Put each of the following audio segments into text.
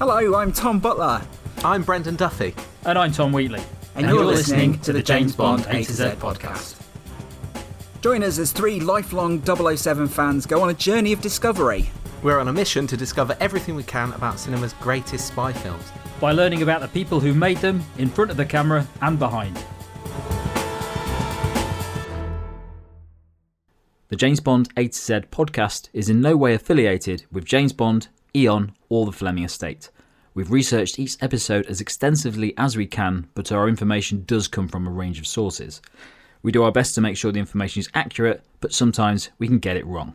Hello, I'm Tom Butler. I'm Brendan Duffy. And I'm Tom Wheatley. And you're listening to the James Bond A to Z podcast. Join us as three lifelong 007 fans go on a journey of discovery. We're on a mission to discover everything we can about cinema's greatest spy films. By learning about the people who made them, in front of the camera and behind. The James Bond A to Z podcast is in no way affiliated with James Bond, Eon or the Fleming Estate. We've researched each episode as extensively as we can, but our information does come from a range of sources. We do our best to make sure the information is accurate, but sometimes we can get it wrong.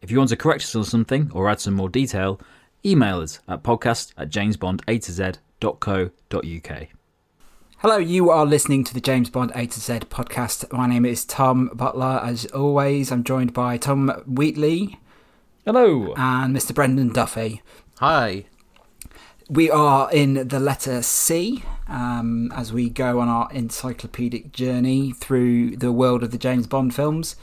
If you want to correct us on something or add some more detail, email us at podcast@jamesbondatoz.co.uk. Hello, you are listening to the James Bond A to Z podcast. My name is Tom Butler. As always, I'm joined by Tom Wheatley. Hello. And Mr. Brendan Duffy. Hi. We are in the letter C as we go on our encyclopedic journey through the world of the James Bond films.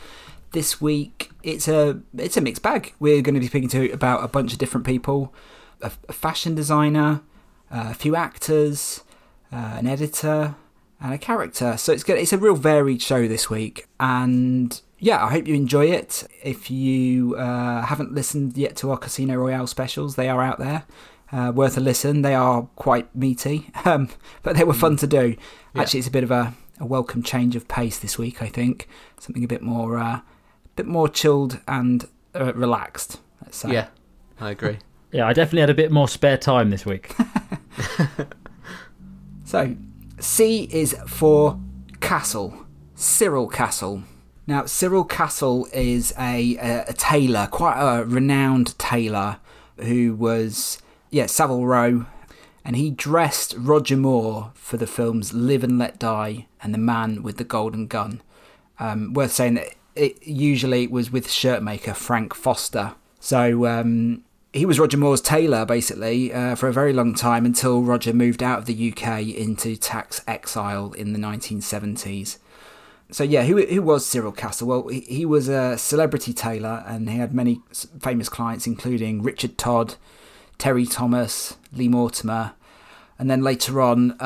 This week, it's a mixed bag. We're going to be speaking to about a bunch of different people, a fashion designer, a few actors, an editor, and a character. So it's good. It's a real varied show this week. And yeah, I hope you enjoy it. If you haven't listened yet to our Casino Royale specials, they are out there. Worth a listen. They are quite meaty, but they were fun to do. Yeah. Actually, it's a bit of a welcome change of pace this week, I think. Something a bit more... bit more chilled and relaxed, let's say. Yeah, I agree. Yeah, I definitely had a bit more spare time this week. So, C is for Castle, Cyril Castle. Now, Cyril Castle is a tailor, quite a renowned tailor who was, Savile Row, and he dressed Roger Moore for the films Live and Let Die and The Man with the Golden Gun. Worth saying that it usually was with shirtmaker Frank Foster. So he was Roger Moore's tailor, basically, for a very long time until Roger moved out of the UK into tax exile in the 1970s. So yeah, who was Cyril Castle? Well, he was a celebrity tailor and he had many famous clients, including Richard Todd, Terry Thomas, Lee Mortimer. And then later on,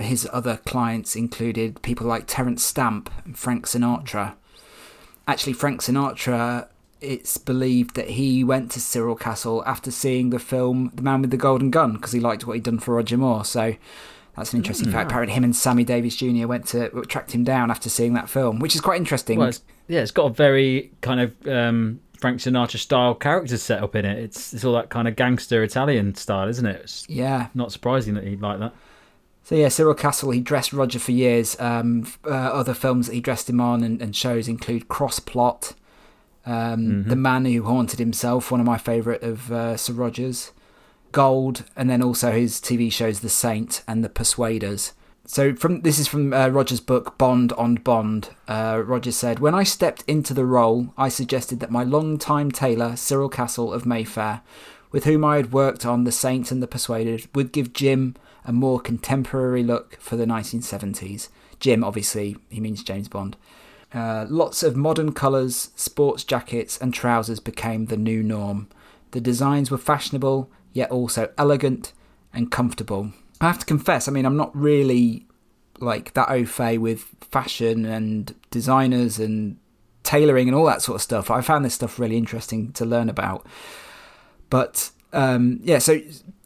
his other clients included people like Terence Stamp and Frank Sinatra. Actually, Frank Sinatra, it's believed that he went to Cyril Castle after seeing the film The Man with the Golden Gun because he liked what he'd done for Roger Moore. So that's an interesting fact. Apparently him and Sammy Davis Jr. tracked him down after seeing that film, which is quite interesting. Well, it's got a very kind of Frank Sinatra style character set up in it. It's all that kind of gangster Italian style, isn't it? It's not surprising that he'd like that. So yeah, Cyril Castle, he dressed Roger for years. Other films that he dressed him on and shows include Cross Plot, The Man Who Haunted Himself, one of my favourite of Sir Roger's, Gold, and then also his TV shows The Saint and The Persuaders. So this is from Roger's book Bond on Bond. Roger said, "When I stepped into the role, I suggested that my long-time tailor, Cyril Castle of Mayfair, with whom I had worked on The Saint and The Persuaders, would give Jim a more contemporary look for the 1970s. Jim, obviously, he means James Bond. Lots of modern colours, sports jackets and trousers became the new norm. The designs were fashionable, yet also elegant and comfortable." I have to confess, I'm not really like that au fait with fashion and designers and tailoring and all that sort of stuff. I found this stuff really interesting to learn about. But, so...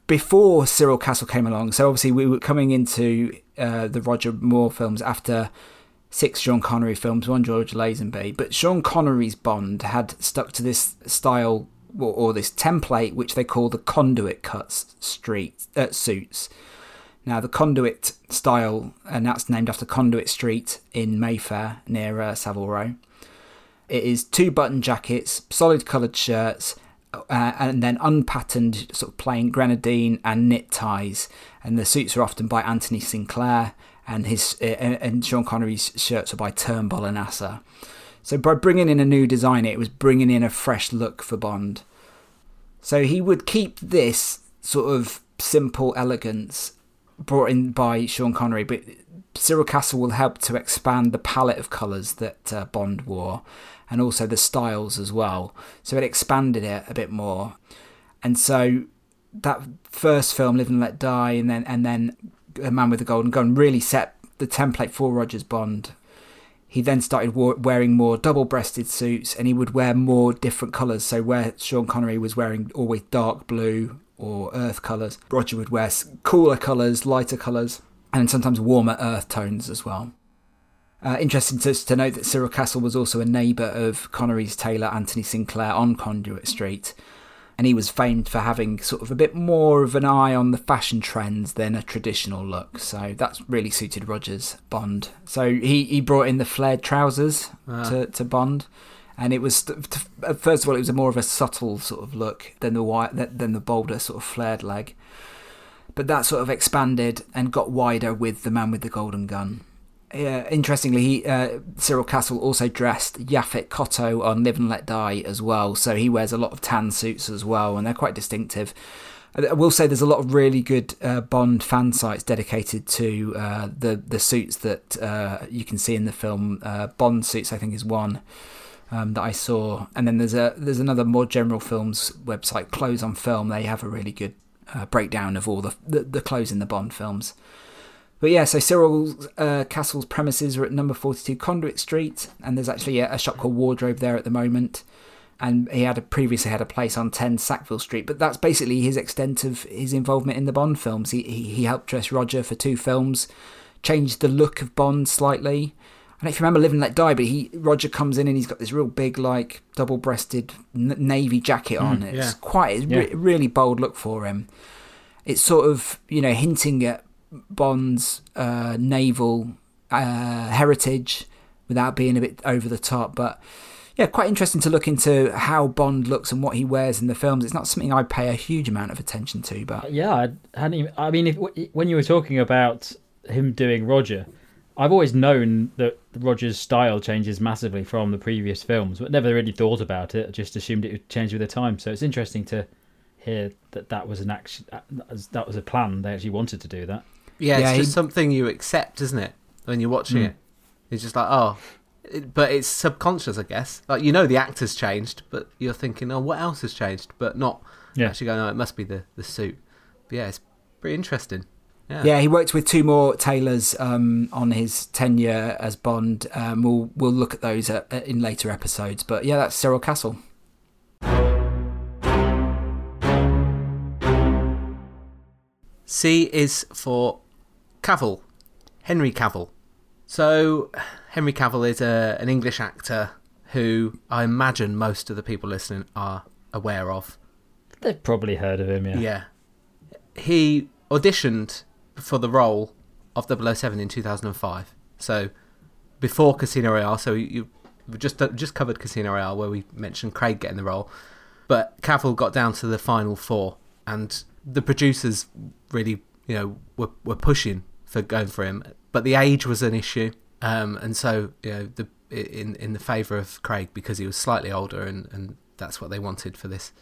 before Cyril Castle came along, so obviously we were coming into the Roger Moore films after 6 Sean Connery films, 1 George Lazenby, but Sean Connery's Bond had stuck to this style or this template which they call the conduit cuts suits. Now the conduit style, and that's named after Conduit Street in Mayfair near Savile Row. It is 2 button jackets, solid coloured shirts, and then unpatterned sort of plain grenadine and knit ties, and the suits are often by Anthony Sinclair, and his and Sean Connery's shirts are by Turnbull and Asser. So by bringing in a new design, it was bringing in a fresh look for Bond. So he would keep this sort of simple elegance brought in by Sean Connery, but Cyril Castle will help to expand the palette of colours that Bond wore, and also the styles as well. So it expanded it a bit more. And so that first film, Live and Let Die, and then A Man with a Golden Gun, really set the template for Roger's Bond. He then started wearing more double-breasted suits, and he would wear more different colours. So where Sean Connery was wearing always dark blue or earth colours, Roger would wear cooler colours, lighter colours, and sometimes warmer earth tones as well. Interesting to note that Cyril Castle was also a neighbour of Connery's tailor, Anthony Sinclair, on Conduit Street. And he was famed for having sort of a bit more of an eye on the fashion trends than a traditional look. So that's really suited Roger's Bond. So he brought in the flared trousers to Bond. And it was, first of all, it was more of a subtle sort of look than the bolder sort of flared leg. But that sort of expanded and got wider with The Man with the Golden Gun. Interestingly, Cyril Castle also dressed Yaphet Kotto on Live and Let Die as well, so he wears a lot of tan suits as well, and they're quite distinctive. I will say there's a lot of really good Bond fan sites dedicated to the suits that you can see in the film. Bond Suits, I think, is one that I saw, and then there's another more general films website, Clothes on Film. They have a really good breakdown of all the clothes in the Bond films. But yeah, so Cyril Castle's premises are at number 42 Conduit Street, and there's actually a shop called Wardrobe there at the moment. And he previously had a place on 10 Sackville Street, but that's basically his extent of his involvement in the Bond films. He helped dress Roger for two films, changed the look of Bond slightly. I don't know if you remember Live and Let Die, but Roger comes in and he's got this real big, like, double-breasted navy jacket on. It's really bold look for him. It's sort of, hinting at Bond's naval heritage without being a bit over the top. But yeah, quite interesting to look into how Bond looks and what he wears in the films. It's not something I pay a huge amount of attention to, but yeah, when you were talking about him doing Roger, I've always known that Roger's style changes massively from the previous films, but never really thought about it. I just assumed it would change with the time. So it's interesting to hear that was an action, that was a plan. They actually wanted to do that. Yeah, it's just something you accept, isn't it? When you're watching it, it's just like, but it's subconscious, I guess. Like, the actor's changed, but you're thinking, oh, what else has changed? But not actually going, oh, it must be the suit. But yeah, it's pretty interesting. Yeah, he worked with two more tailors on his tenure as Bond. We'll look at those in later episodes. But yeah, that's Cyril Castle. C is for Cavill, Henry Cavill. So Henry Cavill is an English actor who I imagine most of the people listening are aware of. They've probably heard of him, yeah. Yeah. He auditioned for the role of 007 in 2005. So before Casino Royale, so you just covered Casino Royale where we mentioned Craig getting the role. But Cavill got down to the final four, and the producers really, were pushing for going for him, but the age was an issue, and so in the favour of Craig because he was slightly older, and that's what they wanted for this.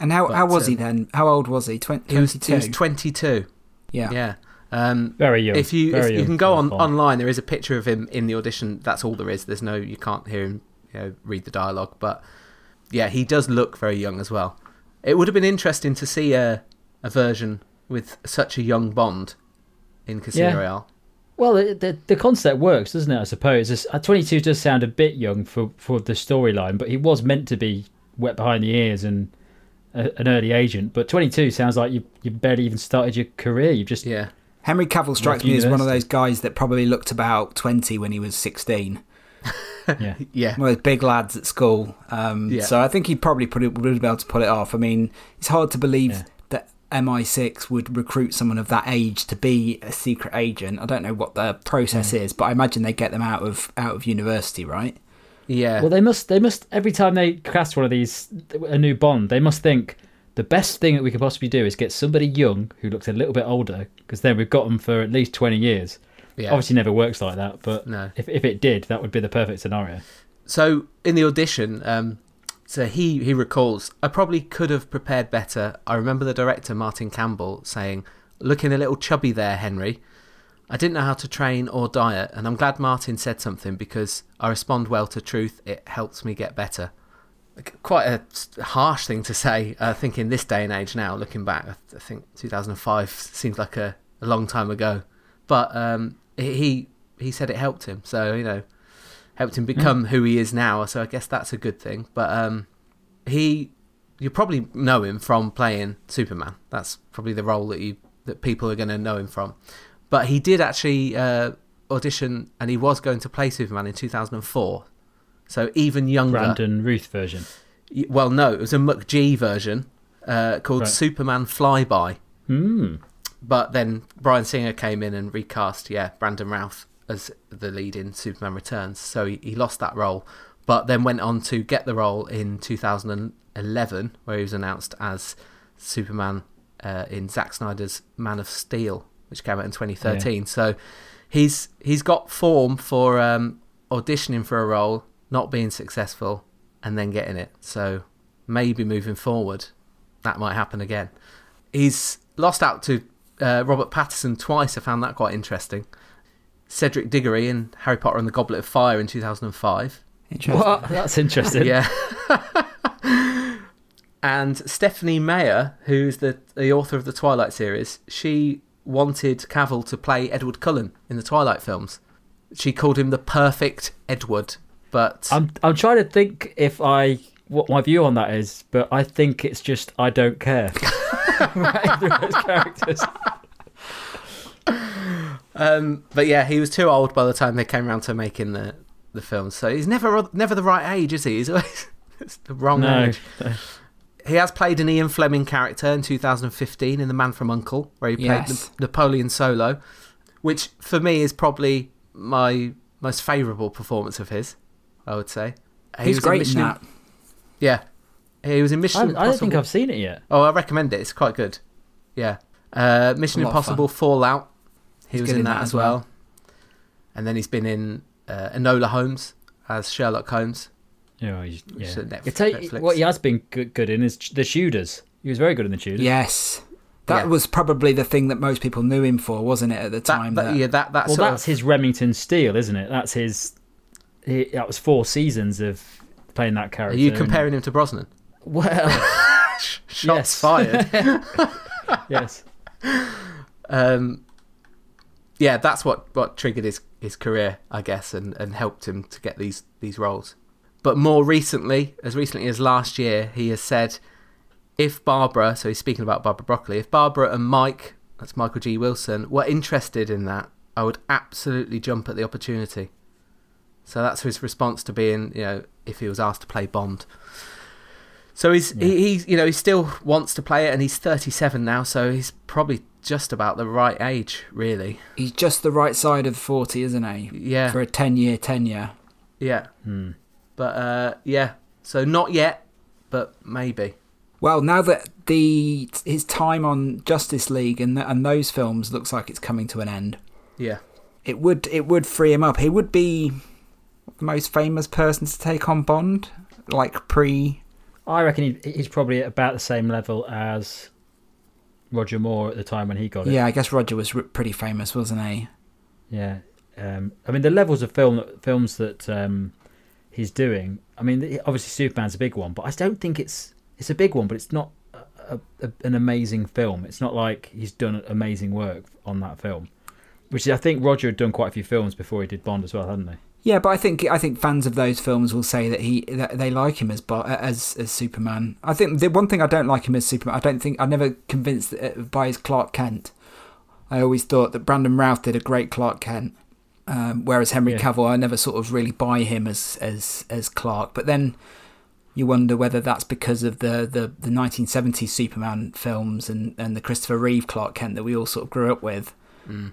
And how was he then? How old was he? 22. He was 22. Yeah. Very young. If you can go online, there is a picture of him in the audition. That's all there is. There's no, you can't hear him read the dialogue, but yeah, he does look very young as well. It would have been interesting to see a version with such a young Bond in Casino Royale. Well, the concept works, doesn't it, I suppose? 22 does sound a bit young for the storyline, but he was meant to be wet behind the ears and an early agent. But 22 sounds like you barely even started your career. You've just... Yeah. Henry Cavill strikes me as one of those guys that probably looked about 20 when he was 16. Yeah. One of those big lads at school. So I think he probably would be able to pull it off. I mean, it's hard to believe... Yeah. MI6 would recruit someone of that age to be a secret agent. I don't know what the process is, but I imagine they get them out of university, right? Yeah. Well, they must every time they cast one of these, a new Bond, they must think the best thing that we could possibly do is get somebody young who looks a little bit older, because then we've got them for at least 20 years. Yeah. Obviously never works like that, but if it did, that would be the perfect scenario. So in the audition, so he recalls, I probably could have prepared better. I remember the director, Martin Campbell, saying, looking a little chubby there, Henry. I didn't know how to train or diet, and I'm glad Martin said something because I respond well to truth. It helps me get better. quite a harsh thing to say, I think, in this day and age now, looking back. I think 2005 seems like a long time ago. But he said it helped him. So, you know, helped him become who he is now. So I guess that's a good thing. But you probably know him from playing Superman. That's probably the role that people are going to know him from. But he did actually audition, and he was going to play Superman in 2004. So even younger. Brandon Routh version. Well, no, it was a McG version called Superman Flyby. But then Bryan Singer came in and recast, Brandon Routh as the lead in Superman Returns. So he lost that role, but then went on to get the role in 2011, where he was announced as Superman in Zack Snyder's Man of Steel, which came out in 2013. Yeah. So he's got form for auditioning for a role, not being successful, and then getting it. So maybe moving forward, that might happen again. He's lost out to Robert Pattinson twice. I found that quite interesting. Cedric Diggory in Harry Potter and the Goblet of Fire in 2005. Interesting. What? That's interesting. Yeah. And Stephenie Meyer, who's the author of the Twilight series, she wanted Cavill to play Edward Cullen in the Twilight films. She called him the perfect Edward. But I'm trying to think what my view on that is, but I think it's just I don't care. Right, those characters. But yeah, he was too old by the time they came around to making the film, so he's never the right age, is he? He's always the wrong age. He has played an Ian Fleming character in 2015 in The Man from U.N.C.L.E., where he played Napoleon Solo, which for me is probably my most favourable performance of his, I would say. He's great in that. Yeah. He was in Mission Impossible. I don't think I've seen it yet. Oh, I recommend it. It's quite good. Yeah. Mission Impossible Fallout. He was in that as well. And then he's been in Enola Holmes as Sherlock Holmes. Yeah, Netflix. What he has been good in is The Tudors. He was very good in The Tudors. Yes. That was probably the thing that most people knew him for, wasn't it, at the time? That's his Remington Steele, isn't it? That's his... That was 4 seasons of playing that character. Are you comparing him to Brosnan? Well... Shots fired. Yes. Yeah, that's what triggered his career, I guess, and helped him to get these roles. But more recently, as recently as last year, he has said, if Barbara, so he's speaking about Barbara Broccoli, if Barbara and Mike, that's Michael G. Wilson, were interested in that, I would absolutely jump at the opportunity. So that's his response to being, you know, if he was asked to play Bond. So he still wants to play it, and he's 37 now, so he's probably just about the right age, really. He's just the right side of 40, isn't he? Yeah. For a 10-year tenure. Yeah. Hmm. But, so not yet, but maybe. Well, now that his time on Justice League and those films looks like it's coming to an end. Yeah. It would free him up. He would be the most famous person to take on Bond, like pre... I reckon he's probably at about the same level as Roger Moore at the time when he got it. Yeah, I guess Roger was pretty famous, wasn't he? Yeah. I mean, the levels of films that... he's doing. I mean, obviously Superman's a big one, but I don't think it's a big one, but it's not an amazing film. It's not like he's done amazing work on that film, which I think Roger had done quite a few films before he did Bond as well, hadn't he? Yeah, but I think fans of those films will say that they like him as Superman. I think the one thing I don't like him as Superman, I'm never convinced by his Clark Kent. I always thought that Brandon Routh did a great Clark Kent. Whereas Henry Cavill, I never sort of really buy him as Clark. But then you wonder whether that's because of the 1970s Superman films and the Christopher Reeve Clark Kent that we all sort of grew up with. Mm.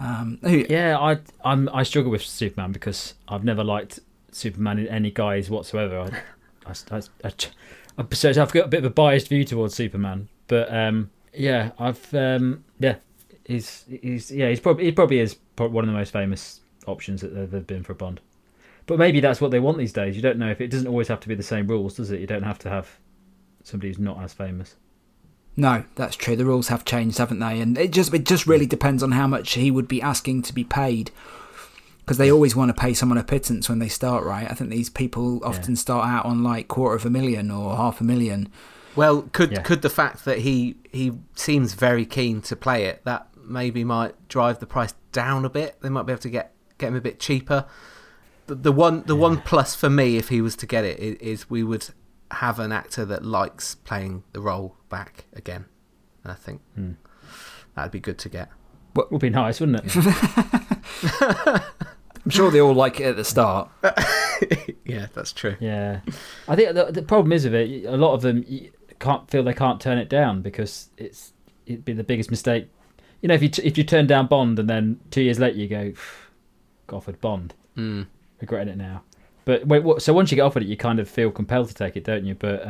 I struggle with Superman because I've never liked Superman in any guise whatsoever. So I've got a bit of a biased view towards Superman. But He's probably one of the most famous options that there've been for a Bond. But maybe that's what they want these days. You don't know. If it doesn't always have to be the same rules, does it? You don't have to have somebody who's not as famous. No, that's true. The rules have changed, haven't they? And it just really depends on how much he would be asking to be paid. because they always want to pay someone a pittance when they start, right? I think these people often start out on like $250,000 or $500,000. Well, could the fact that he seems very keen to play it, that maybe might drive the price down a bit. They might be able to get him a bit cheaper. The one plus for me, if he was to get it, is we would have an actor that likes playing the role back again. And I think that'd be good to get. Well, it would be nice, wouldn't it? I'm sure they all like it at the start. Yeah, that's true. Yeah. I think the problem is with it, a lot of them can't turn it down because it'd be the biggest mistake. You know, if you turn down Bond and then 2 years later you go, got offered Bond. Regretting it now. But so once you get offered it, you kind of feel compelled to take it, don't you? But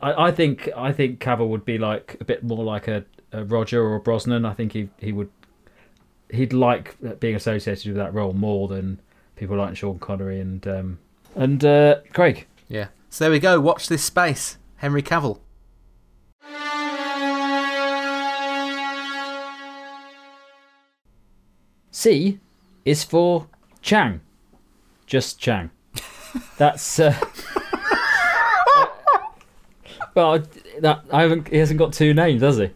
I think Cavill would be like a bit more like a Roger or a Brosnan. I think he'd like being associated with that role more than people like Sean Connery and Craig. Yeah. So there we go. Watch this space. Henry Cavill. C is for Chang. Just Chang. That's he hasn't got two names, has he?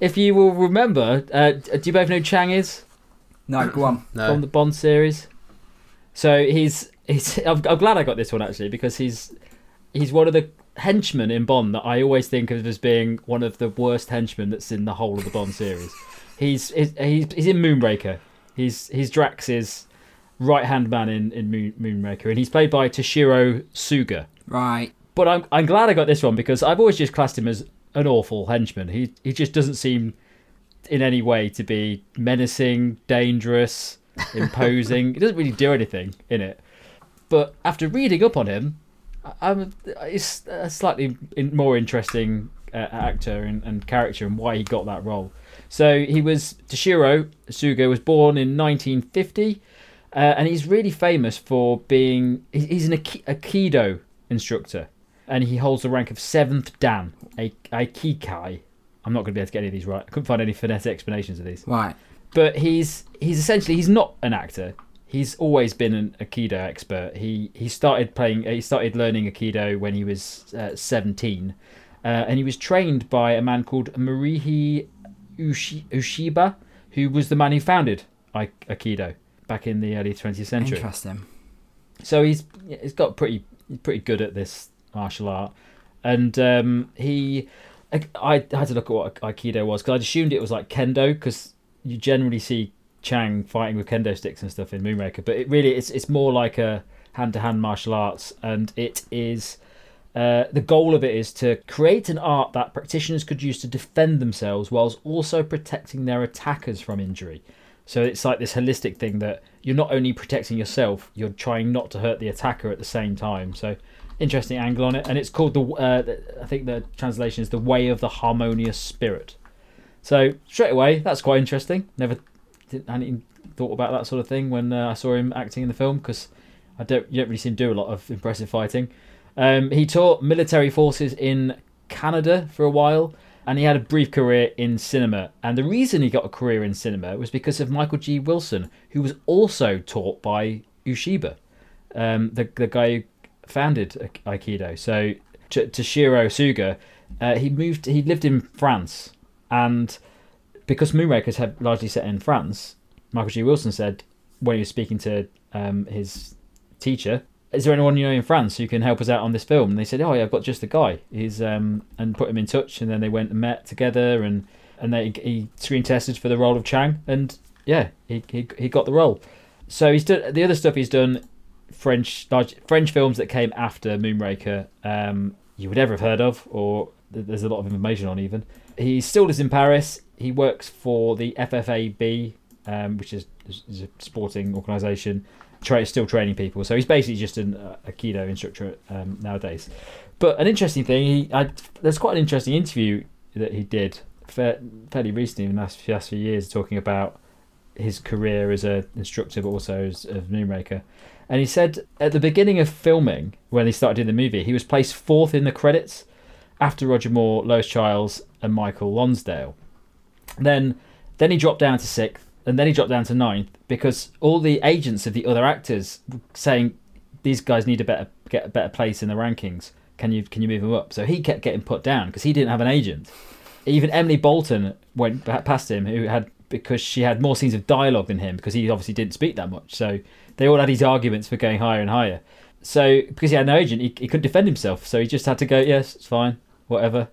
If you will remember, do you both know who Chang is? No, go on. No. From the Bond series. So I'm glad I got this one actually, because he's one of the henchmen in Bond that I always think of as being one of the worst henchmen that's in the whole of the Bond series. He's in Moonraker. He's Drax's right-hand man in Moonraker, and he's played by Toshirô Suga. Right. But I'm glad I got this one because I've always just classed him as an awful henchman. He just doesn't seem in any way to be menacing, dangerous, imposing. He doesn't really do anything in it. But after reading up on him, he's a slightly more interesting actor and character and why he got that role. So Toshirô Suga was born in 1950. And he's really famous for being... He's an Aikido instructor. And he holds the rank of 7th Dan, Aikikai. I'm not going to be able to get any of these right. I couldn't find any phonetic explanations of these. Right. But he's not an actor. He's always been an Aikido expert. He started learning Aikido when he was 17. And he was trained by a man called Morihei Ueshiba, who was the man who founded Aikido back in the early 20th century. Interesting. So he's got pretty good at this martial art, and I had to look at what Aikido was because I'd assumed it was like kendo, because you generally see Chang fighting with kendo sticks and stuff in Moonraker, but it really it's more like a hand-to-hand martial arts, and it is the goal of it is to create an art that practitioners could use to defend themselves whilst also protecting their attackers from injury. So it's like this holistic thing that you're not only protecting yourself, you're trying not to hurt the attacker at the same time. So interesting angle on it. And it's called, I think the translation is The Way of the Harmonious Spirit. So straight away, that's quite interesting. I hadn't even thought about that sort of thing when I saw him acting in the film, because you don't really see him do a lot of impressive fighting. He taught military forces in Canada for a while. And he had a brief career in cinema. And the reason he got a career in cinema was because of Michael G. Wilson, who was also taught by Ueshiba, the guy who founded Aikido. So Toshirô Suga, he lived in France. And because Moonraker's had largely set in France, Michael G. Wilson said, when he was speaking to his teacher, is there anyone you know in France who can help us out on this film? And they said, oh yeah, I've got just the guy. He's and put him in touch, and then they went and met together, and he screen tested for the role of Chang, and yeah, he got the role. So he's done the other stuff. He's done French films that came after Moonraker you would ever have heard of, or there's a lot of information on even. He still lives in Paris. He works for the FFAB, which is a sporting organisation. Still training people, so he's basically just an Aikido instructor nowadays. But an interesting thing, there's quite an interesting interview that he did fairly recently in the last few years, talking about his career as an instructor but also as a Moonraker. And he said at the beginning of filming, when he started doing the movie, he was placed 4th in the credits after Roger Moore, Lois Chiles and Michael Lonsdale. Then he dropped down to 6th, and then he dropped down to 9th because all the agents of the other actors were saying these guys need a better place in the rankings. Can you move them up? So he kept getting put down because he didn't have an agent. Even Emily Bolton went past him, because she had more scenes of dialogue than him, because he obviously didn't speak that much. So they all had these arguments for going higher and higher. So because he had no agent, he couldn't defend himself. So he just had to go, yes, it's fine, whatever.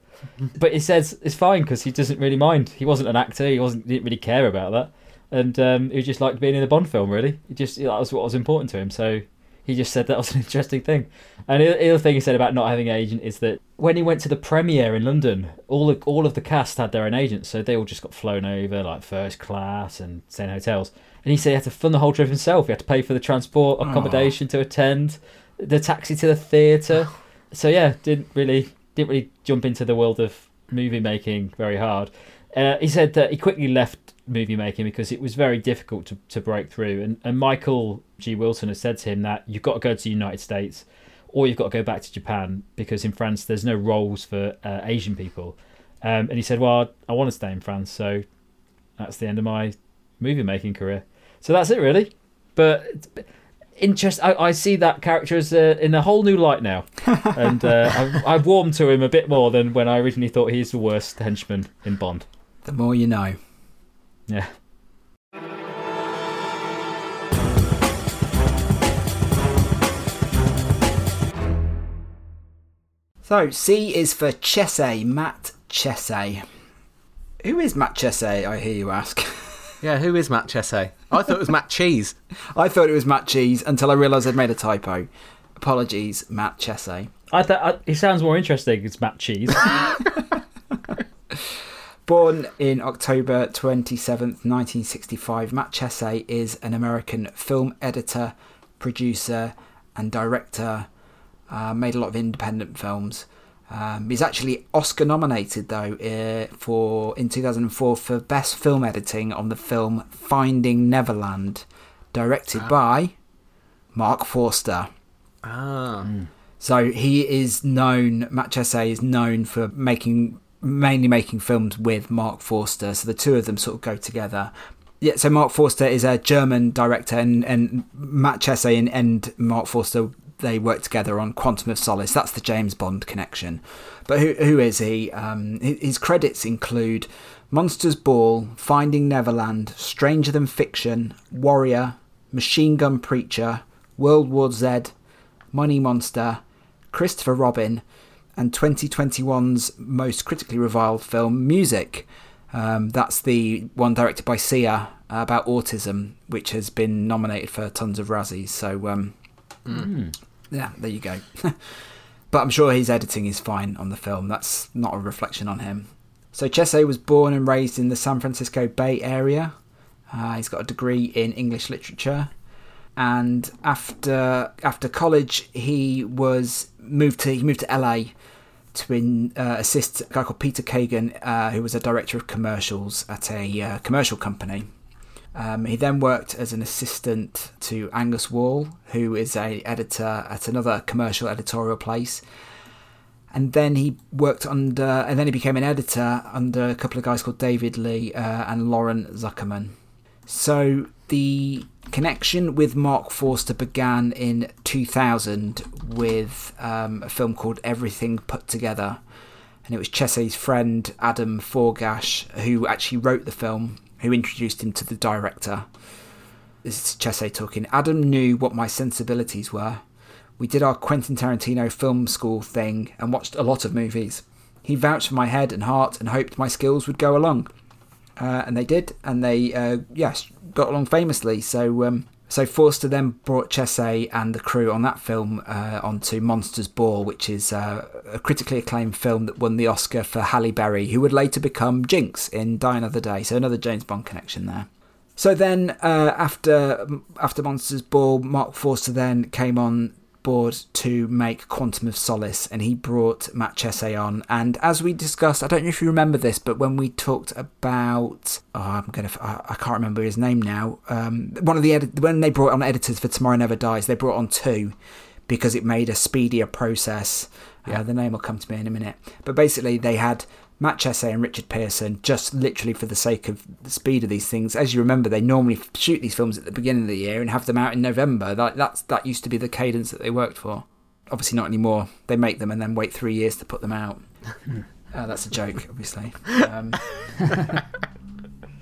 But he says it's fine because he doesn't really mind. He wasn't an actor. He didn't really care about that. And he just liked being in the Bond film, really. That was what was important to him. So he just said that was an interesting thing. And the other thing he said about not having an agent is that when he went to the premiere in London, all of the cast had their own agents, so they all just got flown over, like first class and staying in hotels. And he said he had to fund the whole trip himself. He had to pay for the transport, accommodation to attend, the taxi to the theatre. So yeah, didn't really jump into the world of movie making very hard. He said that he quickly left movie making because it was very difficult to break through. And Michael G. Wilson has said to him that you've got to go to the United States or you've got to go back to Japan, because in France there's no roles for Asian people. And he said, well, I want to stay in France, so that's the end of my movie making career. So that's it, really. But I see that character as in a whole new light now, and I've warmed to him a bit more than when I originally thought. He's the worst henchman in Bond. The more you know. Yeah. So C is for Chessé, Matt Chessé. Who is Matt Chessé, I hear you ask? Yeah, who is Matt Chessé? I thought it was Matt Cheese. I thought it was Matt Cheese until I realised I'd made a typo. Apologies, Matt Chessé. I thought he sounds more interesting as Matt Cheese. Born in October 27th, 1965, Matt Chessé is an American film editor, producer and director. Made a lot of independent films. He's actually Oscar nominated though in 2004 for Best Film Editing on the film Finding Neverland, directed by Marc Forster. So Matt Chessé is known for mainly making films with Marc Forster, so the two of them sort of go together. Yeah, so Marc Forster is a German director, and Matt Chessé and Marc Forster, they worked together on Quantum of Solace. That's the James Bond connection. But who is he? His credits include Monsters Ball, Finding Neverland, Stranger Than Fiction, Warrior, Machine Gun Preacher, World War Z, Money Monster, Christopher Robin, and 2021's most critically reviled film, Music. That's the one directed by Sia about autism, which has been nominated for tons of Razzies. So, yeah, there you go. But I'm sure his editing is fine on the film. That's not a reflection on him. So Chessé was born and raised in the San Francisco Bay Area. He's got a degree in English literature. And after college, he moved to LA to assist a guy called Peter Kagan, who was a director of commercials at a commercial company. He then worked as an assistant to Angus Wall, who is an editor at another commercial editorial place. And then he became an editor under a couple of guys called David Lee and Lauren Zuckerman. So the connection with Marc Forster began in 2000 with a film called Everything Put Together. And it was Chessé's friend, Adam Forgash, who actually wrote the film, who introduced him to the director. This is Chessé talking. Adam knew what my sensibilities were. We did our Quentin Tarantino film school thing and watched a lot of movies. He vouched for my head and heart and hoped my skills would go along. And they did, and they got along famously. So Forster then brought Chessé and the crew on that film onto Monsters Ball, which is a critically acclaimed film that won the Oscar for Halle Berry, who would later become Jinx in Die Another Day. So another James Bond connection there. So then after Monsters Ball, Marc Forster then came on board to make Quantum of Solace, and he brought Matt Chessé on. And as we discussed, I don't know if you remember this, but when we talked about I can't remember his name now, when they brought on editors for Tomorrow Never Dies, they brought on two, because it made a speedier process. The name will come to me in a minute. But basically they had Matt Chessé and Richard Pearson just literally for the sake of the speed of these things. As you remember, they normally shoot these films at the beginning of the year and have them out in November. That used to be the cadence that they worked for. Obviously not anymore. They make them and then wait 3 years to put them out. That's a joke, obviously.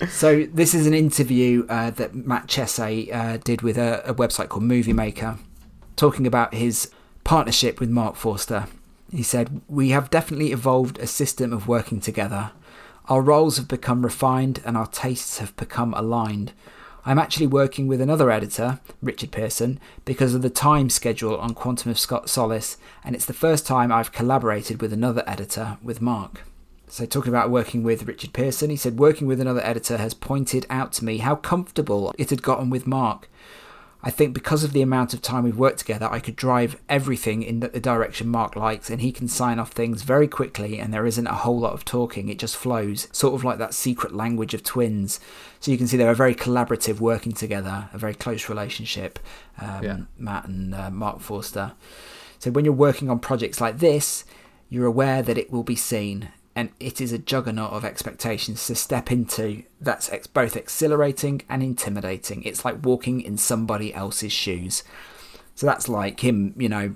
So this is an interview that Matt Chessé did with a website called Movie Maker, talking about his partnership with Marc Forster. He said, "We have definitely evolved a system of working together. Our roles have become refined and our tastes have become aligned. I'm actually working with another editor, Richard Pearson, because of the time schedule on Quantum of Solace, and it's the first time I've collaborated with another editor with Mark." So talking about working with Richard Pearson, he said, "Working with another editor has pointed out to me how comfortable it had gotten with Mark. I think because of the amount of time we've worked together, I could drive everything in the direction Mark likes, and he can sign off things very quickly and there isn't a whole lot of talking. It just flows, sort of like that secret language of twins." So you can see they're a very collaborative working together, a very close relationship, Matt and Marc Forster. So when you're working on projects like this, you're aware that it will be seen and it is a juggernaut of expectations to step into. That's both exhilarating and intimidating. It's like walking in somebody else's shoes. So that's like him, you know,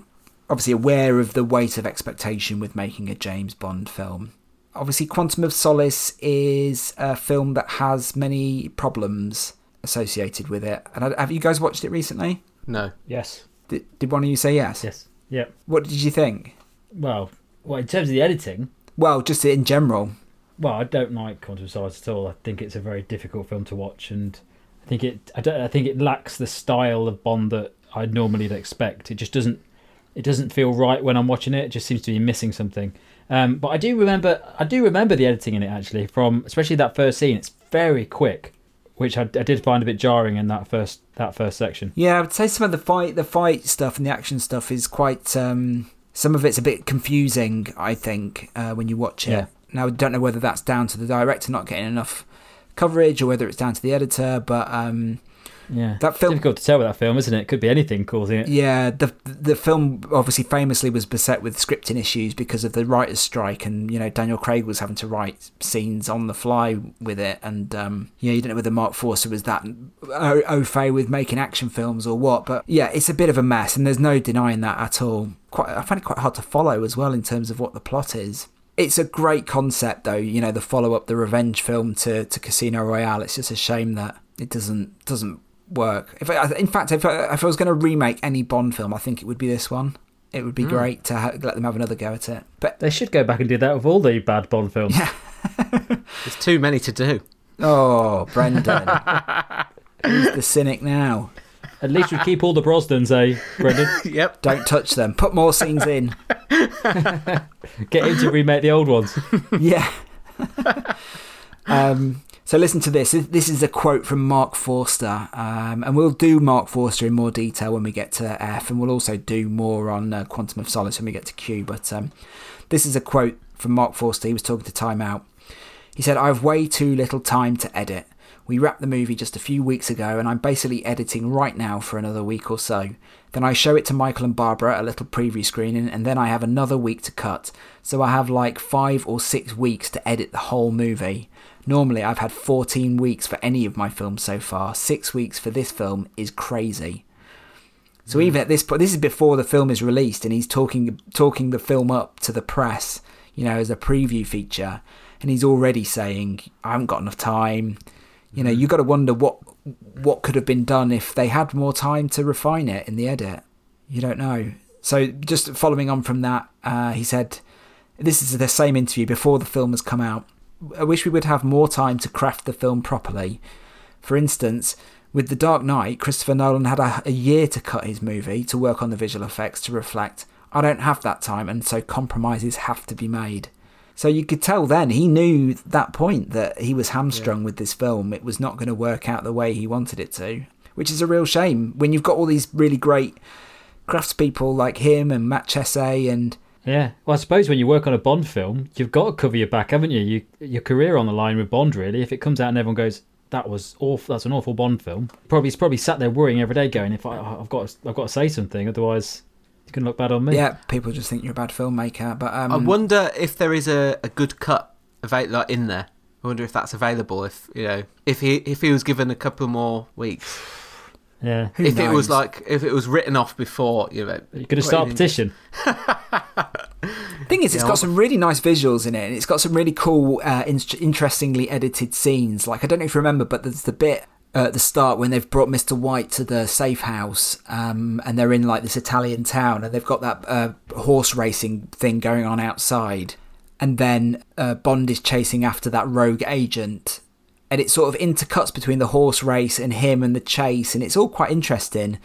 obviously aware of the weight of expectation with making a James Bond film. Obviously, Quantum of Solace is a film that has many problems associated with it. And have you guys watched it recently? No. Yes. Did one of you say yes? Yes. Yeah. What did you think? Well, in terms of the editing... Well, just in general. Well, I don't like Quantum of Solace at all. I think it's a very difficult film to watch, and I think it lacks the style of Bond that I normally expect. It just doesn't feel right when I'm watching it. It just seems to be missing something. But I do remember the editing in it actually, from especially that first scene. It's very quick, which I did find a bit jarring in that first section. Yeah, I would say some of the fight stuff and the action stuff is quite. Some of it's a bit confusing, I think, when you watch it. Yeah. Now, I don't know whether that's down to the director not getting enough coverage or whether it's down to the editor, but that film... It's difficult to tell with that film, isn't it? It could be anything causing it. Yeah, the film obviously famously was beset with scripting issues because of the writer's strike, and, you know, Daniel Craig was having to write scenes on the fly with it, and, you don't know whether Marc Forster was that au fait with making action films or what, but, yeah, it's a bit of a mess, and there's no denying that at all. I find it quite hard to follow as well in terms of what the plot is. It's a great concept though, you know, the follow-up, the revenge film to Casino Royale. It's just a shame that it doesn't work. In fact, if I was going to remake any Bond film, I think it would be this one. It would be great to let them have another go at it. But they should go back and do that with all the bad Bond films. Yeah. There's too many to do. Oh, Brendan. Who's the cynic now? At least we keep all the Brosnans, Brendan? Yep. Don't touch them. Put more scenes in. Get him to remake the old ones. Yeah. So listen to this. This is a quote from Marc Forster. And we'll do Marc Forster in more detail when we get to F. And we'll also do more on Quantum of Solace when we get to Q. But this is a quote from Marc Forster. He was talking to Time Out. He said, "I have way too little time to edit. We wrapped the movie just a few weeks ago and I'm basically editing right now for another week or so. Then I show it to Michael and Barbara, a little preview screening, and then I have another week to cut. So I have like 5 or 6 weeks to edit the whole movie. Normally I've had 14 weeks for any of my films so far. 6 weeks for this film is crazy." So even at this point, this is before the film is released, and he's talking the film up to the press, you know, as a preview feature. And he's already saying, "I haven't got enough time." You know, you've got to wonder what could have been done if they had more time to refine it in the edit. You don't know. So just following on from that, he said, this is the same interview before the film has come out. "I wish we would have more time to craft the film properly. For instance, with The Dark Knight, Christopher Nolan had a year to cut his movie, to work on the visual effects, to reflect. I don't have that time, and so compromises have to be made." So you could tell then he knew at that point that he was hamstrung with this film. It was not going to work out the way he wanted it to, which is a real shame when you've got all these really great craftspeople like him and Matt Chessé and... Yeah, well, I suppose when you work on a Bond film, you've got to cover your back, haven't you? Your career on the line with Bond, really. If it comes out and everyone goes, "That was awful. That's an awful Bond film," probably he's sat there worrying every day, going, "If I've got to say something, otherwise You can look bad on me. Yeah, people just think you're a bad filmmaker. But I wonder if there is a good cut in there. I wonder if that's available. If you know, if he was given a couple more weeks. Yeah. If it was if it was written off before, you know, you could have started a petition. Thing is, it's got some really nice visuals in it, and it's got some really cool, interestingly edited scenes. Like, I don't know if you remember, but there's the bit at the start when they've brought Mr. White to the safe house, and they're in like this Italian town, and they've got that horse racing thing going on outside, and then Bond is chasing after that rogue agent. And it sort of intercuts between the horse race and him and the chase, and it's all quite interesting.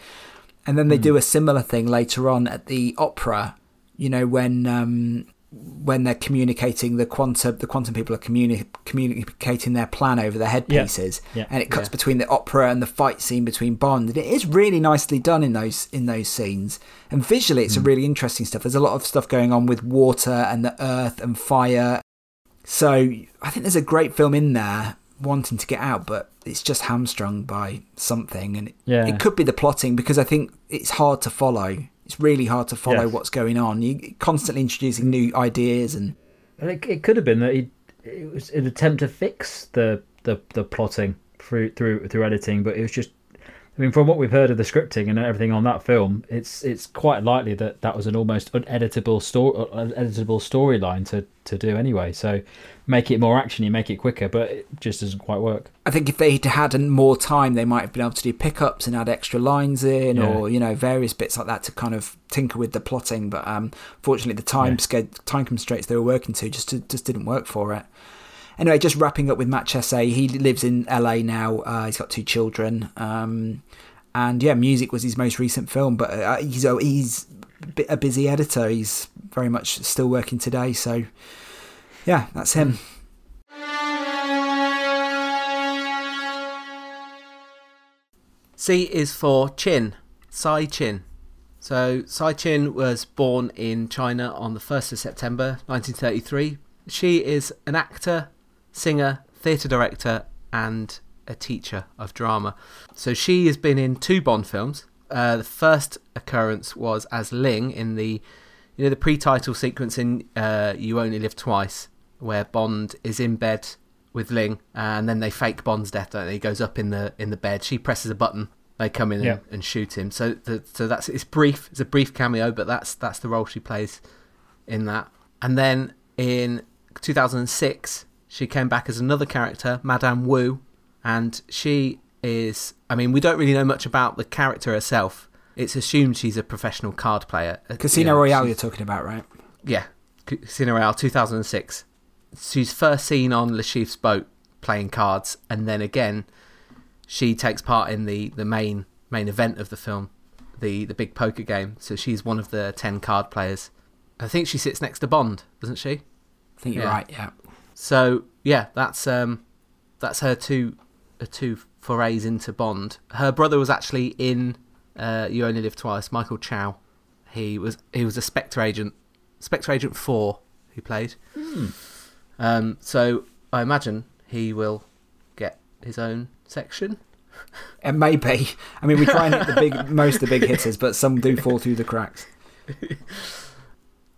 And then they do a similar thing later on at the opera, you know, when they're communicating, the quantum people are communicating their plan over their headpieces, yeah. Yeah. And it cuts between the opera and the fight scene between Bond. And it is really nicely done in those scenes. And visually, it's a really interesting stuff. There's a lot of stuff going on with water and the earth and fire. So I think there's a great film in there. Wanting to get out, but it's just hamstrung by something, and it could be the plotting, because I think it's hard to follow. It's really hard to follow what's going on. You're constantly introducing new ideas, and it could have been that it was an attempt to fix the plotting through editing, but it was just. I mean, from what we've heard of the scripting and everything on that film, it's quite likely that was an almost uneditable storyline to do anyway. So make it more actiony, make it quicker, but it just doesn't quite work. I think if they had more time, they might have been able to do pickups and add extra lines in, or you know, various bits like that to kind of tinker with the plotting. But fortunately, the time constraints they were working to just didn't work for it. Anyway, just wrapping up with Matt Chessé, he lives in LA now. He's got 2 children. Music was his most recent film, but he's a busy editor. He's very much still working today. So, yeah, that's him. C is for Chin, Tsai Chin. So Tsai Chin was born in China on the 1st of September 1933. She is an actor, singer, theatre director, and a teacher of drama. So she has been in 2 Bond films. The first occurrence was as Ling in the pre-title sequence in You Only Live Twice, where Bond is in bed with Ling, and then they fake Bond's death, don't they? He goes up in the bed. She presses a button. They come in and shoot him. So that's it's brief. It's a brief cameo, but that's the role she plays in that. And then in 2006, she came back as another character, Madame Wu, and she is... I mean, we don't really know much about the character herself. It's assumed she's a professional card player. Casino Royale you're talking about, right? Yeah, Casino Royale, 2006. She's first seen on Le Chiffre's boat playing cards, and then again, she takes part in the main event of the film, the big poker game. So she's one of the 10 card players. I think she sits next to Bond, doesn't she? I think you're right, yeah. So yeah, that's her two forays into Bond. Her brother was actually in You Only Live Twice, Michael Chow. He was a Spectre Agent 4 he played. Mm. So I imagine he will get his own section. And maybe. I mean, we try and hit most of the big hitters, but some do fall through the cracks.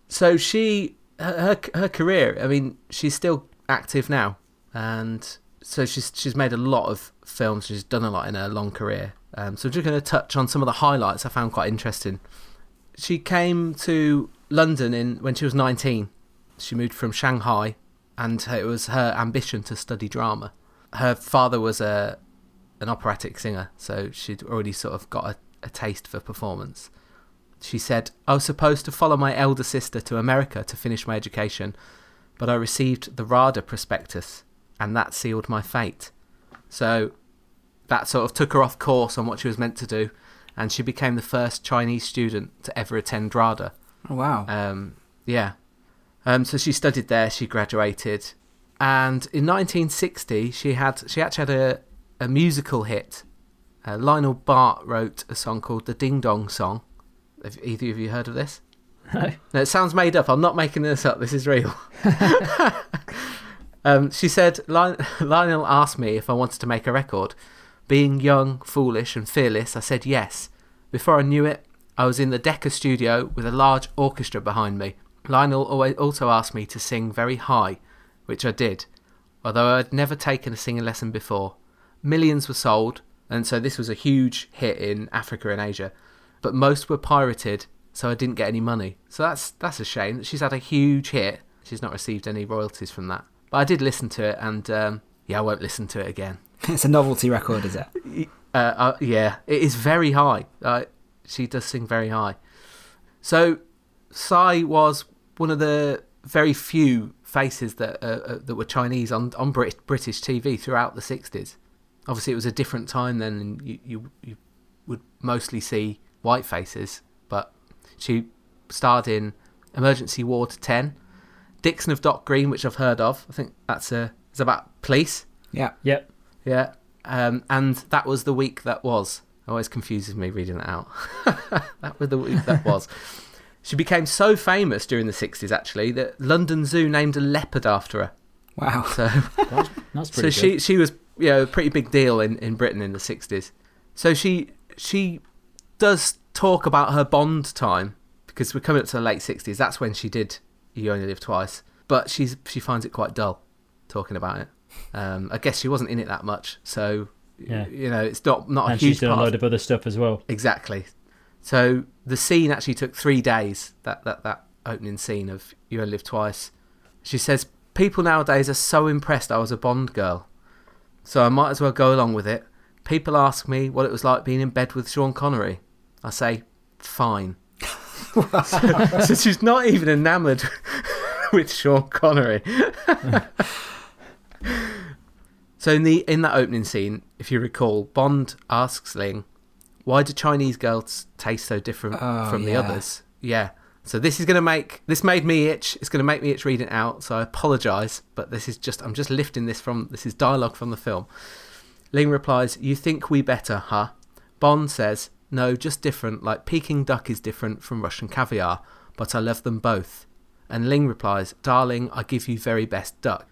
So she. Her career, I mean, she's still active now, and so she's made a lot of films. She's done a lot in her long career. So I'm just going to touch on some of the highlights I found quite interesting. She came to London when she was 19. She moved from Shanghai, and it was her ambition to study drama. Her father was an operatic singer, so she'd already sort of got a taste for performance. She said, "I was supposed to follow my elder sister to America to finish my education, but I received the RADA prospectus, and that sealed my fate." So that sort of took her off course on what she was meant to do, and she became the first Chinese student to ever attend RADA. Oh, wow. So she studied there, she graduated, and in 1960, she actually had a musical hit. Lionel Bart wrote a song called The Ding Dong Song. Have either of you heard of this? No, it sounds made up. I'm not making this up. This is real. She said, Lionel asked me if I wanted to make a record. Being young, foolish and fearless, I said yes. Before I knew it, I was in the Decca studio with a large orchestra behind me. Lionel also asked me to sing very high, which I did, although I had never taken a singing lesson before. Millions were sold, and so this was a huge hit in Africa and Asia, but most were pirated, so I didn't get any money. So that's a shame that she's had a huge hit. She's not received any royalties from that. But I did listen to it, and I won't listen to it again. It's a novelty record, is it? Yeah, it is very high. She does sing very high. So Psy was one of the very few faces that were Chinese on British TV throughout the 60s. Obviously, it was a different time then, and you would mostly see white faces, but she starred in Emergency Ward 10, Dixon of Dock Green, which I've heard of. I think it's about police. Yeah. Yep. Yeah. And That Was the Week That Was. Always confuses me reading that out. That Was the Week That Was. She became so famous during the 60s, actually, that London Zoo named a leopard after her. Wow. So that's pretty good. So she was, a pretty big deal in Britain in the 60s. So she does talk about her Bond time, because we're coming up to the late 60s. That's when she did You Only Live Twice. But she finds it quite dull talking about it. I guess she wasn't in it that much, so yeah. It's not a huge part. And she's done a load of other stuff as well. Exactly. So the scene actually took 3 days, that opening scene of You Only Live Twice. She says, people nowadays are so impressed I was a Bond girl, so I might as well go along with it. People ask me what it was like being in bed with Sean Connery. I say, fine. so she's not even enamoured with Sean Connery. So in that opening scene, if you recall, Bond asks Ling, why do Chinese girls taste so different from the others? Yeah. So this is going to make... This made me itch. It's going to make me itch reading it out, so I apologise, but this is just... I'm just lifting this from... This is dialogue from the film. Ling replies, you think we better, huh? Bond says, no, just different, like Peking duck is different from Russian caviar, but I love them both. And Ling replies, darling, I give you very best duck.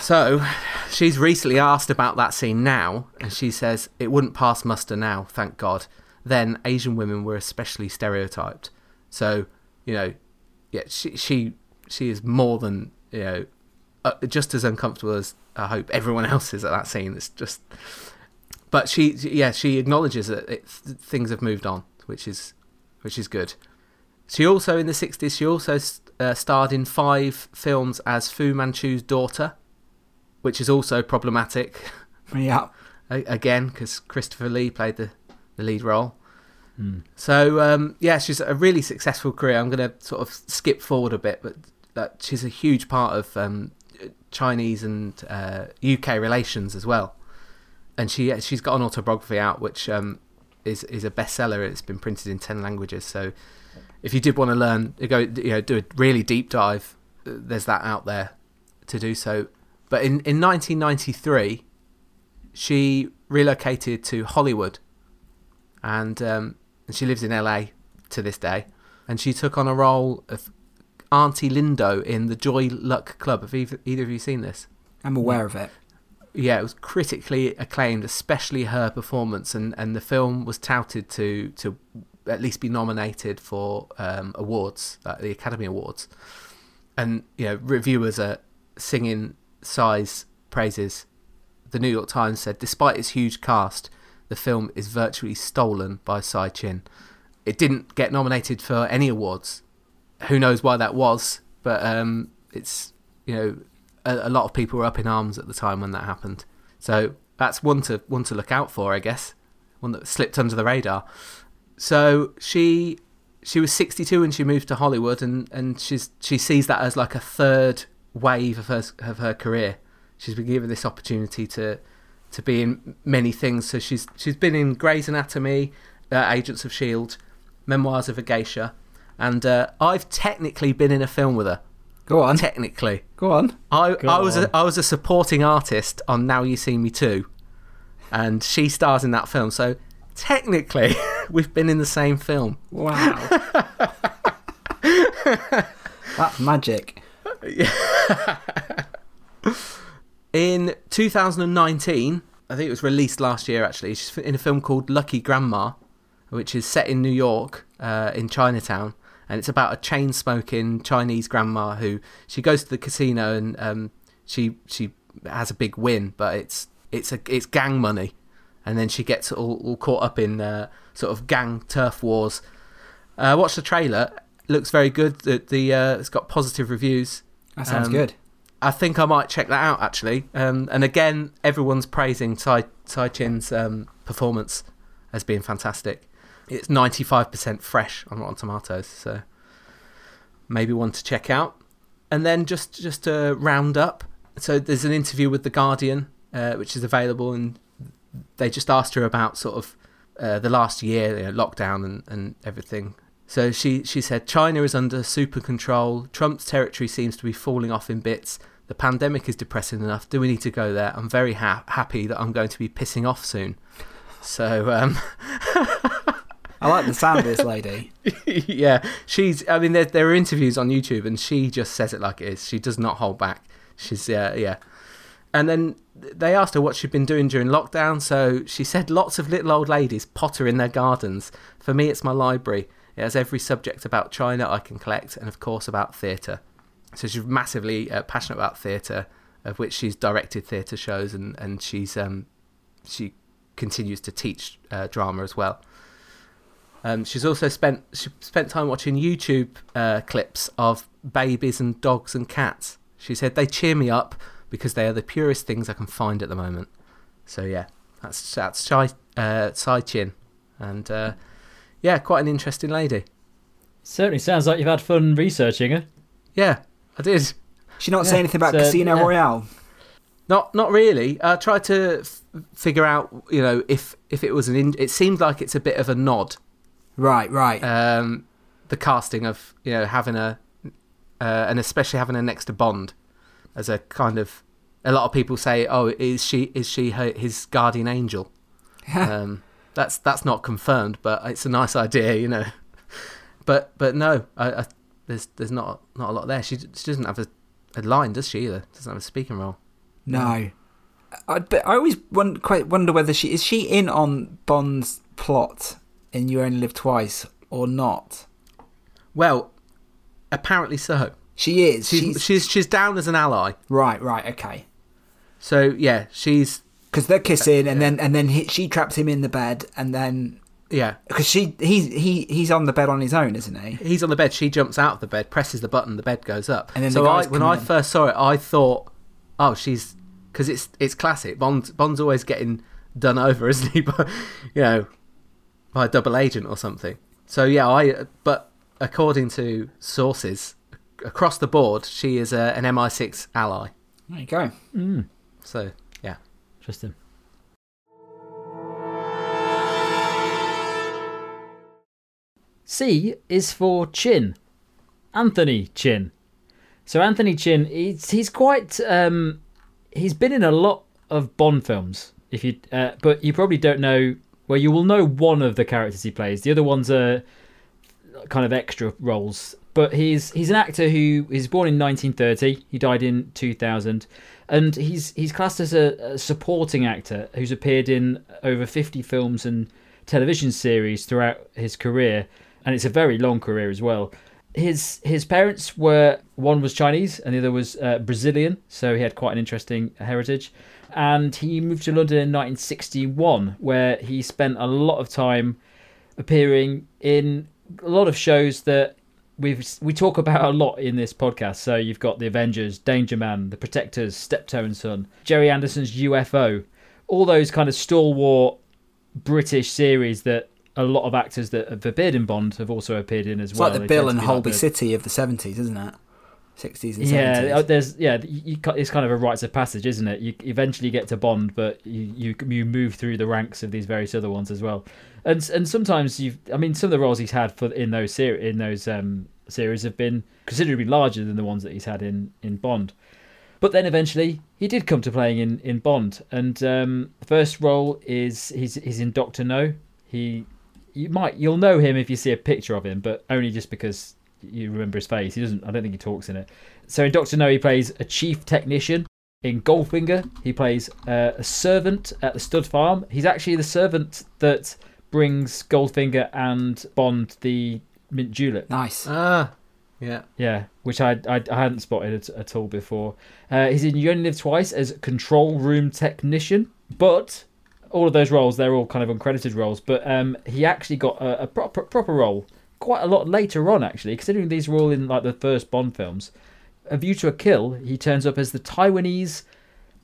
So she's recently asked about that scene now, and she says, it wouldn't pass muster now, thank God. Then Asian women were especially stereotyped. So, she is more than, just as uncomfortable as I hope everyone else is at that scene. It's just, but she acknowledges that things have moved on, which is good. She also, in the 60s, starred in 5 films as Fu Manchu's daughter, which is also problematic. Yeah. Again, because Christopher Lee played the lead role. Mm. So, she's a really successful career. I'm going to sort of skip forward a bit, but she's a huge part of Chinese and UK relations as well. And she's got an autobiography out, which is a bestseller. It's been printed in 10 languages. So if you did want to learn, do a really deep dive, there's that out there to do so. But in 1993, she relocated to Hollywood, and she lives in LA to this day. And she took on a role of Auntie Lindo in The Joy Luck Club. Have either of you seen this? I'm aware of it. Yeah, it was critically acclaimed, especially her performance, and the film was touted to at least be nominated for awards, like the Academy Awards. And reviewers are singing Psy's praises. The New York Times said, despite its huge cast, the film is virtually stolen by Psy Chin. It didn't get nominated for any awards. Who knows why that was, but it's, a lot of people were up in arms at the time when that happened. So that's one to look out for, I guess. One that slipped under the radar. So she was 62 when she moved to Hollywood, and she sees that as like a third wave of her career. She's been given this opportunity to be in many things. So she's been in Grey's Anatomy, Agents of S.H.I.E.L.D., Memoirs of a Geisha, and I've technically been in a film with her. Go on. Technically. Go on. I was a supporting artist on Now You See Me Too, and she stars in that film. So technically, we've been in the same film. Wow. That's magic. In 2019, I think it was released last year actually, she's in a film called Lucky Grandma. which is set in New York, in Chinatown, and it's about a chain-smoking Chinese grandma who she goes to the casino and she has a big win, but it's gang money, and then she gets all caught up in sort of gang turf wars. Watch the trailer; looks very good. It's got positive reviews. That sounds good. I think I might check that out actually. And again, everyone's praising Tsai Chin's performance as being fantastic. It's 95% fresh on Rotten Tomatoes, so maybe one to check out. And then just to round up, so there's an interview with The Guardian, which is available, and they just asked her about sort of the last year, you know, lockdown and everything. So she said, China is under super control. Trump's territory seems to be falling off in bits. The pandemic is depressing enough. Do we need to go there? I'm very happy that I'm going to be pissing off soon. So I like the sound of this lady. Yeah, there are interviews on YouTube, and she just says it like it is. She does not hold back. She's yeah. And then they asked her what she'd been doing during lockdown. So she said, lots of little old ladies potter in their gardens. For me, it's my library. It has every subject about China I can collect, and of course about theatre. So she's massively passionate about theatre, of which she's directed theatre shows, and she's she continues to teach drama as well. She's also spent time watching YouTube clips of babies and dogs and cats. She said, they cheer me up because they are the purest things I can find at the moment. So yeah, that's Tsai Chin, and. Yeah, quite an interesting lady. Certainly sounds like you've had fun researching her. Yeah, I did. She not say anything about Casino Royale? Not really. I tried to figure out, you know, if it was it seemed like it's a bit of a nod. Right. The casting of, you know, having a and especially having her next to Bond as a kind of, a lot of people say, oh, is she his guardian angel? That's not confirmed, but it's a nice idea, you know. But no, I there's not a lot there. She doesn't have a line, does she? Either doesn't have a speaking role. No, but I always wonder whether she is in on Bond's plot in You Only Live Twice or not. Well, apparently so. She is. She's down as an ally. Right, okay. So yeah, she's. Because they're kissing, and then she traps him in the bed, and then yeah, because he's on the bed on his own, isn't he? He's on the bed. She jumps out of the bed, presses the button, the bed goes up. And then when I first saw it, I thought, oh, she's, because it's classic. Bond's always getting done over, isn't he? By, you know, by a double agent or something. So yeah, but according to sources across the board, she is an MI6 ally. There you go. Mm. So. Interesting. C is for Chin, Anthony Chin. So Anthony Chin, he's quite. He's been in a lot of Bond films. If you, but you probably don't know. Well, you will know one of the characters he plays. The other ones are kind of extra roles. But he's an actor who is born in 1930. He died in 2000, and he's classed as a supporting actor who's appeared in over 50 films and television series throughout his career, and it's a very long career as well. His parents were, one was Chinese and the other was Brazilian, so he had quite an interesting heritage. And he moved to London in 1961, where he spent a lot of time appearing in a lot of shows that. We talk about a lot in this podcast. So you've got The Avengers, Danger Man, The Protectors, Steptoe & Son, Gerry Anderson's UFO, all those kind of stalwart British series that a lot of actors that have appeared in Bond have also appeared in as well. It's like the Bill and Holby City of the 70s, isn't it? 60s and 70s. Yeah, it's kind of a rites of passage, isn't it? You eventually get to Bond, but you move through the ranks of these various other ones as well. And sometimes some of the roles he's had in those series have been considerably larger than the ones that he's had in Bond. But then eventually he did come to playing in Bond, and the first role is he's in Doctor No. You'll know him if you see a picture of him, but only just because you remember his face. I don't think he talks in it. So in Doctor No, he plays a chief technician. In Goldfinger, he plays a servant at the stud farm. He's actually the servant that brings Goldfinger and Bond the mint julep. Nice. Yeah, which I hadn't spotted at all before. He's in You Only Live Twice as control room technician, but all of those roles, they're all kind of uncredited roles, but he actually got a proper role quite a lot later on, actually, considering these were all in like the first Bond films. A View to a Kill, he turns up as the Taiwanese...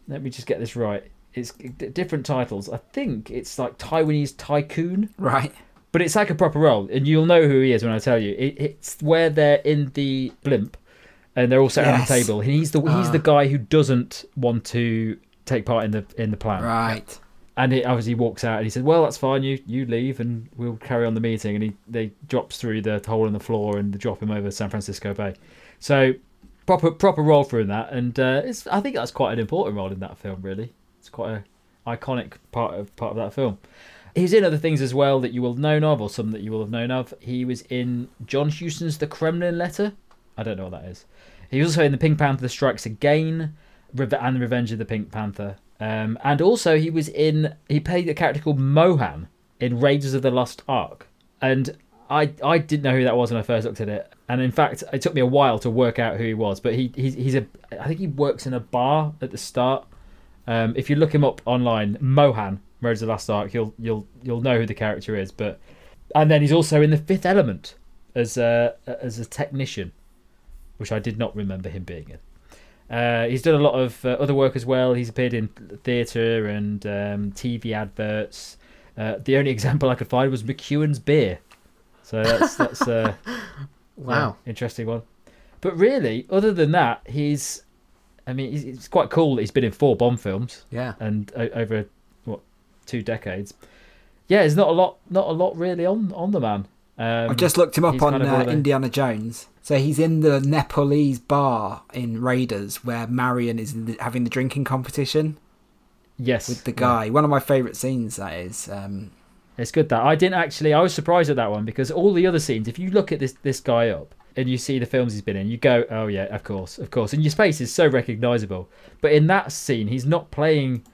Let me just get this right. It's different titles. I think it's like Taiwanese Tycoon. Right. But it's like a proper role, and you'll know who he is when I tell you. It's where they're in the blimp, and they're all sat around the table. And he's the guy who doesn't want to take part in the plan. Right. And it obviously walks out, and he says, "Well, that's fine. You leave, and we'll carry on the meeting." And they drops through the hole in the floor, and they drop him over San Francisco Bay. So proper role for him that, and I think that's quite an important role in that film. Really, it's quite an iconic part of that film. He's in other things as well that you will have known of, or some that you will have known of. He was in John Huston's The Kremlin Letter. I don't know what that is. He was also in The Pink Panther Strikes Again and The Revenge of the Pink Panther. And also he played a character called Mohan in Raiders of the Lost Ark. And I didn't know who that was when I first looked at it. And in fact, it took me a while to work out who he was. But I think he works in a bar at the start. If you look him up online, Mohan, Raiders of the Last Ark, you'll know who the character is. But and then he's also in The Fifth Element as a technician, which I did not remember him being in. He's done a lot of other work as well. He's appeared in theatre and TV adverts. The only example I could find was McEwan's Beer. So that's wow, interesting one. But really, other than that, it's quite cool that he's been in 4 Bond films. Yeah, and over 2 decades. Yeah, there's not a lot really on the man. I just looked him up on Indiana Jones. So he's in the Nepalese bar in Raiders where Marion is having the drinking competition. Yes, with the guy. Yeah. One of my favourite scenes, that is. It's good that I was surprised at that one, because all the other scenes, if you look at this guy up and you see the films he's been in, you go, oh yeah, of course, and your face is so recognisable. But in that scene, he's not playing.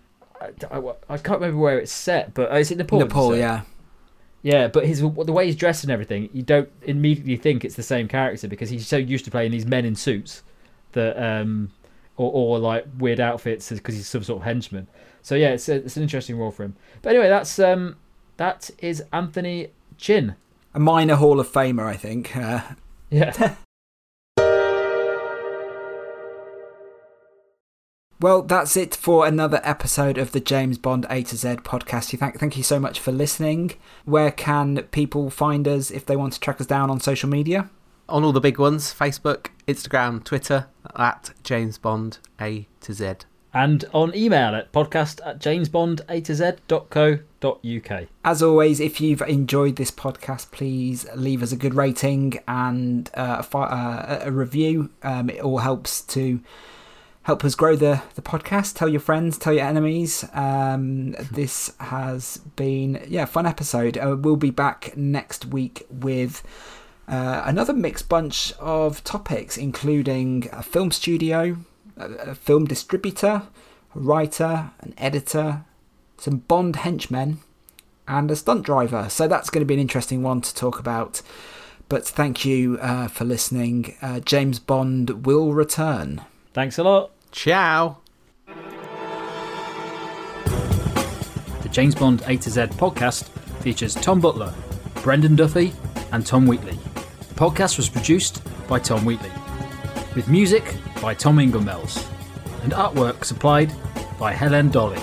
I can't remember where it's set, but is it Nepal? Nepal, yeah. Yeah, but the way he's dressed and everything, you don't immediately think it's the same character, because he's so used to playing these men in suits that, or like weird outfits, because he's some sort of henchman. So yeah, it's an interesting role for him. But anyway, that is Anthony Chin. A minor Hall of Famer, I think. Yeah. Well, that's it for another episode of the James Bond A to Z podcast. Thank you so much for listening. Where can people find us if they want to track us down on social media? On all the big ones, Facebook, Instagram, Twitter, at James Bond A to Z. And on email at podcast@jamesbondatoz.co.uk. As always, if you've enjoyed this podcast, please leave us a good rating and a review. It all helps to... help us grow the podcast. Tell your friends, tell your enemies. This has been a fun episode. We'll be back next week with another mixed bunch of topics, including a film studio, a film distributor, a writer, an editor, some Bond henchmen, and a stunt driver. So that's going to be an interesting one to talk about. But thank you for listening. James Bond will return. Thanks a lot. Ciao. The James Bond A to Z podcast features Tom Butler, Brendan Duffy, and Tom Wheatley. The podcast was produced by Tom Wheatley, with music by Tom Inglemells, and artwork supplied by Helen Dolly.